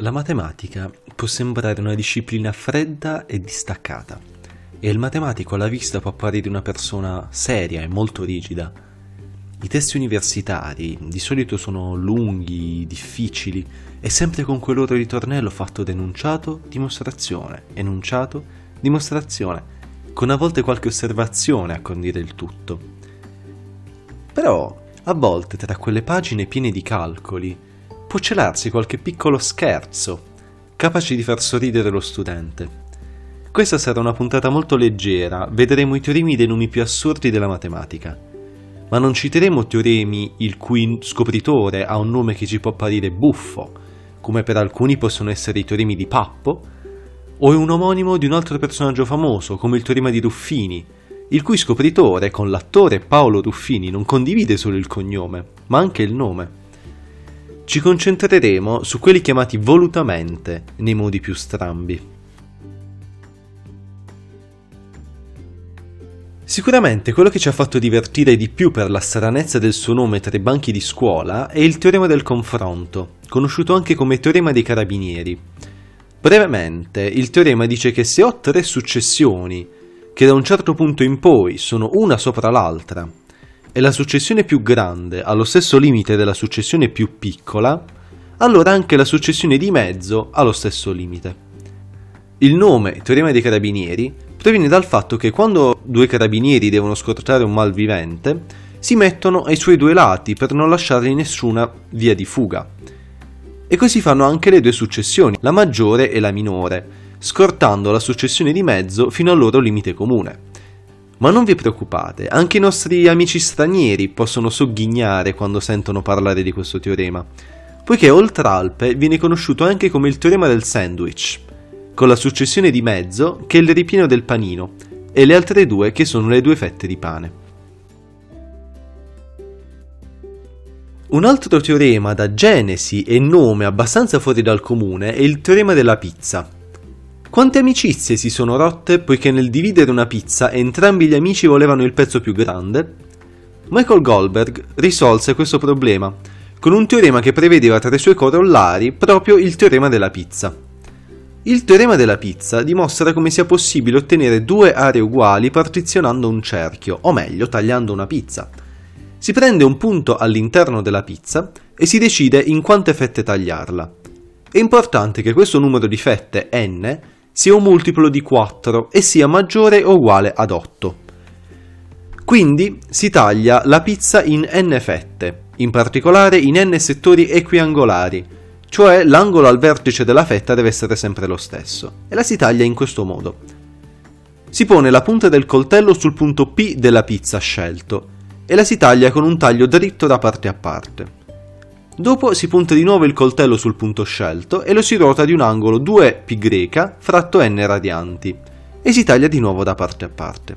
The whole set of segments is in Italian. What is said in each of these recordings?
La matematica può sembrare una disciplina fredda e distaccata, e il matematico alla vista può apparire una persona seria e molto rigida. I testi universitari di solito sono lunghi, difficili, e sempre con quel loro ritornello fatto da enunciato, dimostrazione, con a volte qualche osservazione a condire il tutto. Però, a volte, tra quelle pagine piene di calcoli, può celarsi qualche piccolo scherzo, capace di far sorridere lo studente. Questa sarà una puntata molto leggera, vedremo i teoremi dei nomi più assurdi della matematica, ma non citeremo teoremi il cui scopritore ha un nome che ci può apparire buffo, come per alcuni possono essere i teoremi di Pappo, o è un omonimo di un altro personaggio famoso, come il teorema di Ruffini, il cui scopritore, con l'attore Paolo Ruffini, non condivide solo il cognome, ma anche il nome. Ci concentreremo su quelli chiamati volutamente nei modi più strambi. Sicuramente quello che ci ha fatto divertire di più per la stranezza del suo nome tra i banchi di scuola è il teorema del confronto, conosciuto anche come teorema dei carabinieri. Brevemente, il teorema dice che se ho tre successioni, che da un certo punto in poi sono una sopra l'altra, e la successione più grande ha lo stesso limite della successione più piccola, allora anche la successione di mezzo ha lo stesso limite. Il nome teorema dei carabinieri proviene dal fatto che quando due carabinieri devono scortare un malvivente, si mettono ai suoi due lati per non lasciargli nessuna via di fuga. E così fanno anche le due successioni, la maggiore e la minore, scortando la successione di mezzo fino al loro limite comune. Ma non vi preoccupate, anche i nostri amici stranieri possono sogghignare quando sentono parlare di questo teorema, poiché oltralpe viene conosciuto anche come il teorema del sandwich, con la successione di mezzo che è il ripieno del panino e le altre due che sono le due fette di pane. Un altro teorema da genesi e nome abbastanza fuori dal comune è il teorema della pizza. Quante amicizie si sono rotte poiché nel dividere una pizza entrambi gli amici volevano il pezzo più grande? Michael Goldberg risolse questo problema con un teorema che prevedeva tra i suoi corollari proprio il teorema della pizza. Il teorema della pizza dimostra come sia possibile ottenere due aree uguali partizionando un cerchio, o meglio tagliando una pizza. Si prende un punto all'interno della pizza e si decide in quante fette tagliarla. È importante che questo numero di fette n sia un multiplo di 4 e sia maggiore o uguale ad 8. Quindi si taglia la pizza in n fette, in particolare in n settori equiangolari, cioè l'angolo al vertice della fetta deve essere sempre lo stesso, e la si taglia in questo modo. Si pone la punta del coltello sul punto P della pizza scelto e la si taglia con un taglio dritto da parte a parte. Dopo si punta di nuovo il coltello sul punto scelto e lo si ruota di un angolo 2π fratto n radianti e si taglia di nuovo da parte a parte.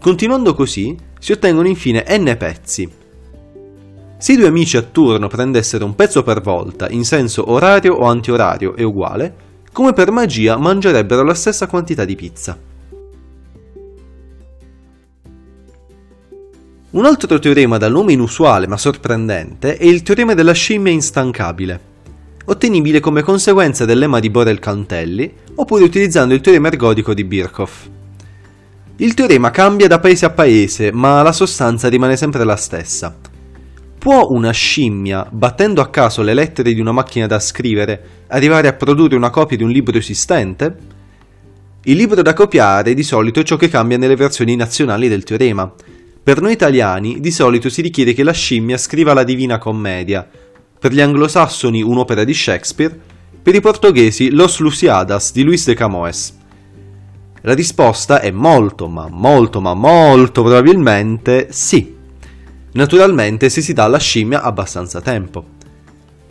Continuando così si ottengono infine n pezzi. Se i due amici a turno prendessero un pezzo per volta in senso orario o antiorario è uguale, come per magia mangerebbero la stessa quantità di pizza. Un altro teorema dal nome inusuale ma sorprendente è il teorema della scimmia instancabile, ottenibile come conseguenza del lemma di Borel-Cantelli oppure utilizzando il teorema ergodico di Birkhoff. Il teorema cambia da paese a paese, ma la sostanza rimane sempre la stessa. Può una scimmia, battendo a caso le lettere di una macchina da scrivere, arrivare a produrre una copia di un libro esistente? Il libro da copiare di solito è ciò che cambia nelle versioni nazionali del teorema. Per noi italiani di solito si richiede che la scimmia scriva la Divina Commedia, per gli anglosassoni un'opera di Shakespeare, per i portoghesi Os Lusíadas di Luís de Camões. La risposta è molto probabilmente sì, naturalmente se si dà alla scimmia abbastanza tempo.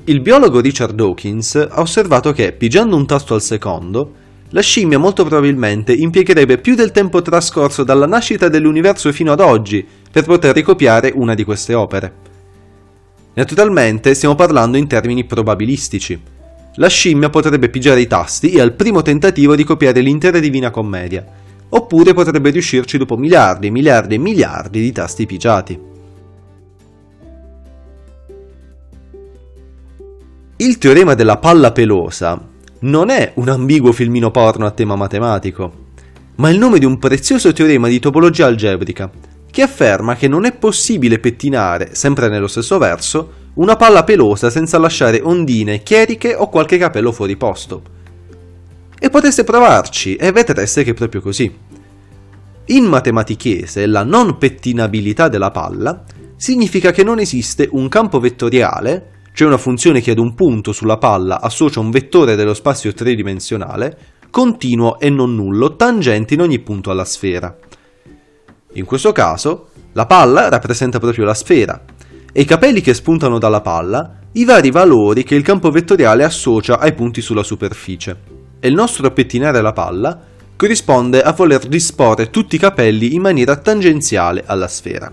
Il biologo Richard Dawkins ha osservato che, pigiando un tasto al secondo, la scimmia molto probabilmente impiegherebbe più del tempo trascorso dalla nascita dell'universo fino ad oggi per poter ricopiare una di queste opere. Naturalmente stiamo parlando in termini probabilistici. La scimmia potrebbe pigiare i tasti e al primo tentativo ricopiare l'intera Divina Commedia, oppure potrebbe riuscirci dopo miliardi e miliardi di tasti pigiati. Il teorema della palla pelosa non è un ambiguo filmino porno a tema matematico, ma il nome di un prezioso teorema di topologia algebrica, che afferma che non è possibile pettinare, sempre nello stesso verso, una palla pelosa senza lasciare ondine, chieriche o qualche capello fuori posto. E potreste provarci, e vedreste che è proprio così. In matematichese la non pettinabilità della palla significa che non esiste un campo vettoriale, cioè una funzione che ad un punto sulla palla associa un vettore dello spazio tridimensionale, continuo e non nullo, tangente in ogni punto alla sfera. In questo caso, la palla rappresenta proprio la sfera, e i capelli che spuntano dalla palla, i vari valori che il campo vettoriale associa ai punti sulla superficie. E il nostro pettinare la palla corrisponde a voler disporre tutti i capelli in maniera tangenziale alla sfera.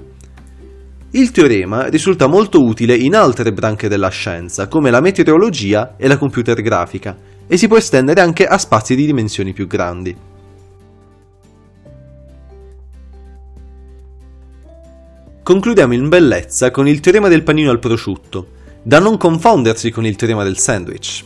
Il teorema risulta molto utile in altre branche della scienza, come la meteorologia e la computer grafica, e si può estendere anche a spazi di dimensioni più grandi. Concludiamo in bellezza con il teorema del panino al prosciutto, da non confondersi con il teorema del sandwich.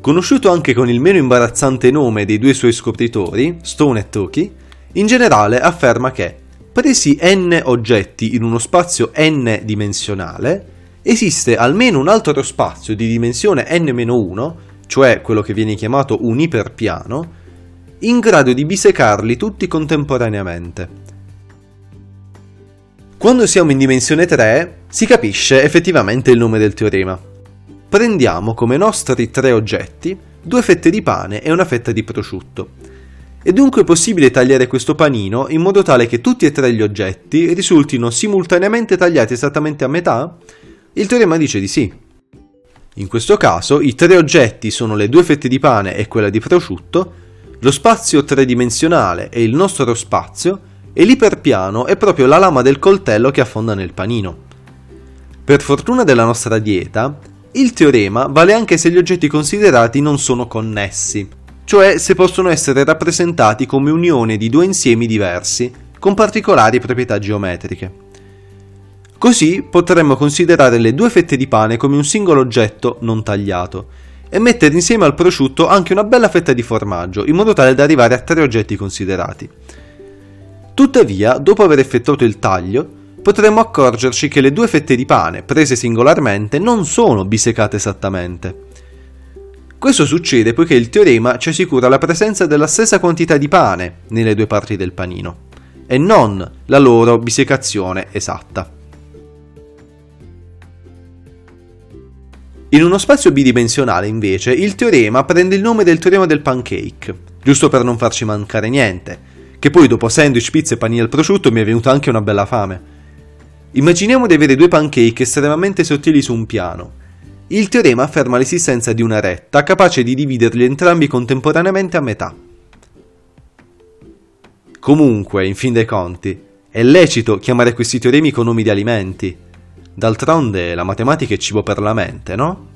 Conosciuto anche con il meno imbarazzante nome dei due suoi scopritori, Stone e Tukey, in generale afferma che, presi n oggetti in uno spazio n-dimensionale, esiste almeno un altro spazio di dimensione n-1, cioè quello che viene chiamato un iperpiano, in grado di bisecarli tutti contemporaneamente. Quando siamo in dimensione 3, si capisce effettivamente il nome del teorema. Prendiamo come nostri tre oggetti due fette di pane e una fetta di prosciutto. È dunque possibile tagliare questo panino in modo tale che tutti e tre gli oggetti risultino simultaneamente tagliati esattamente a metà? Il teorema dice di sì. In questo caso, i tre oggetti sono le due fette di pane e quella di prosciutto, lo spazio tridimensionale e il nostro spazio, e l'iperpiano è proprio la lama del coltello che affonda nel panino. Per fortuna della nostra dieta, il teorema vale anche se gli oggetti considerati non sono connessi, cioè se possono essere rappresentati come unione di due insiemi diversi, con particolari proprietà geometriche. Così potremmo considerare le due fette di pane come un singolo oggetto non tagliato, e mettere insieme al prosciutto anche una bella fetta di formaggio, in modo tale da arrivare a tre oggetti considerati. Tuttavia, dopo aver effettuato il taglio, potremmo accorgerci che le due fette di pane, prese singolarmente, non sono bisecate esattamente. Questo succede poiché il teorema ci assicura la presenza della stessa quantità di pane nelle due parti del panino, e non la loro bisecazione esatta. In uno spazio bidimensionale, invece, il teorema prende il nome del teorema del pancake, giusto per non farci mancare niente, che poi dopo sandwich, pizza e panini al prosciutto mi è venuta anche una bella fame. Immaginiamo di avere due pancake estremamente sottili su un piano. Il teorema afferma l'esistenza di una retta capace di dividerli entrambi contemporaneamente a metà. Comunque, in fin dei conti, è lecito chiamare questi teoremi con nomi di alimenti. D'altronde la matematica è cibo per la mente, no?